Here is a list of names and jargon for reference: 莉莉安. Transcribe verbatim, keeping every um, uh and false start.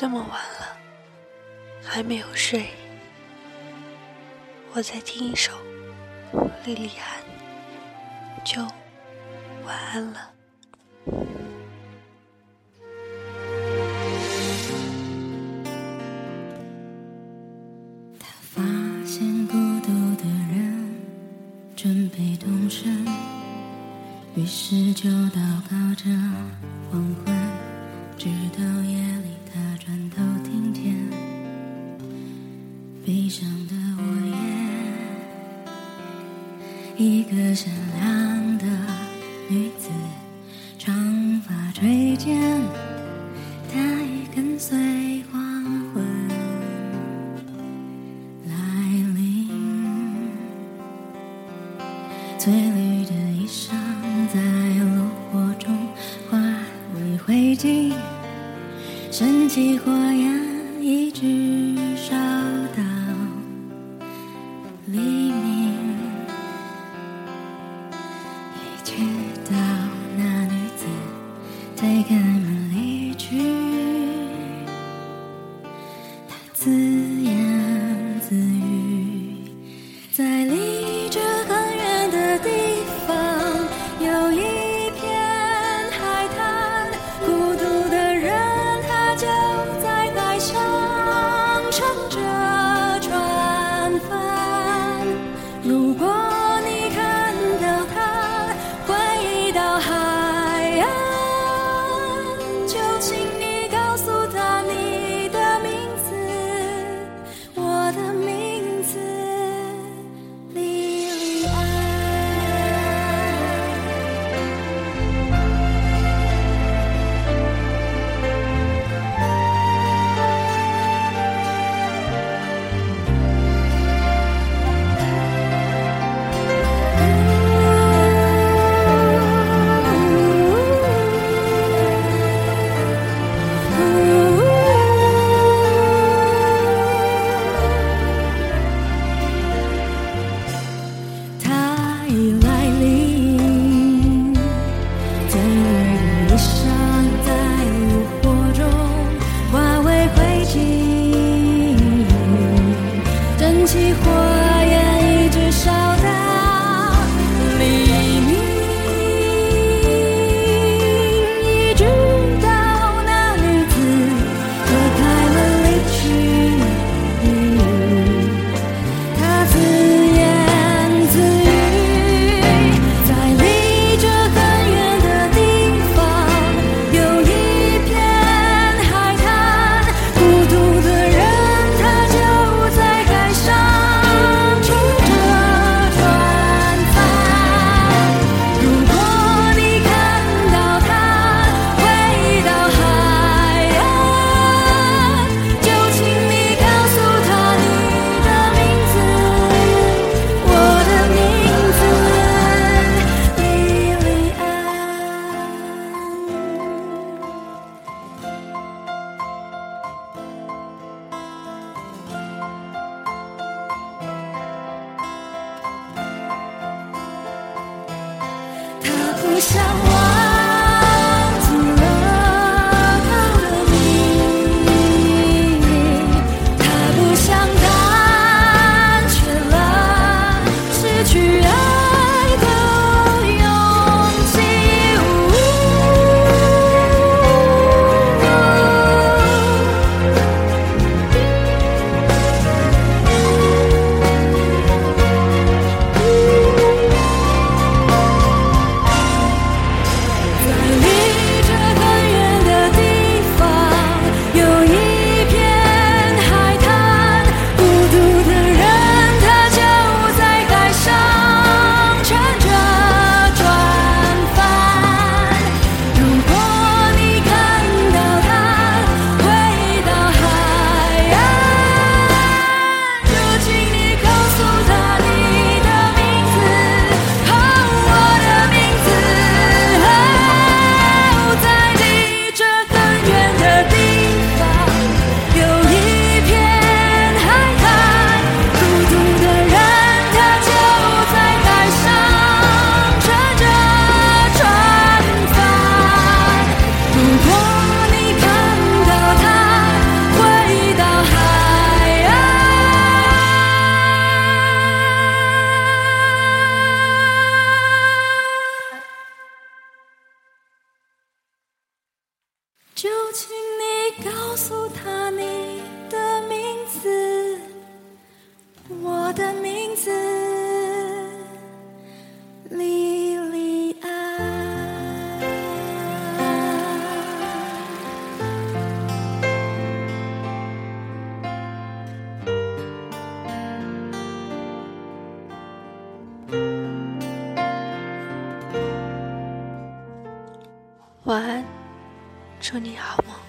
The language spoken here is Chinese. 这么晚了，还没有睡，我再听一首莉莉安就晚安了。他发现孤独的人准备动身，于是就祷告着黄昏，直到夜里他转头听见悲伤的午夜，一个善良的女子，长发垂肩，她已跟随黄昏来临，翠绿的衣裳在炉火中化为灰烬，升起火焰，一直烧到黎明。一直到那女子推开门离去，她自言自语，在离这很远的地方有一片海滩，孤独的人他就在海上乘着船帆。如果你看到他回到海岸，就请你告诉他你的名字，我的名字莉莉安。它已来临，最美的衣裳在炉火中化为灰烬，蒸汽火焰一直烧到黎明，一直到那女子推开门离去，她自言自语，在离这很远的地方有一片海滩，孤独的人他就在海上乘着船帆。如果你看到他回到海岸，就请你告诉他你的名字，我的名字莉莉安。他不想忘记了他的你，他不想胆怯了失去爱的勇气。晚安，祝你好梦。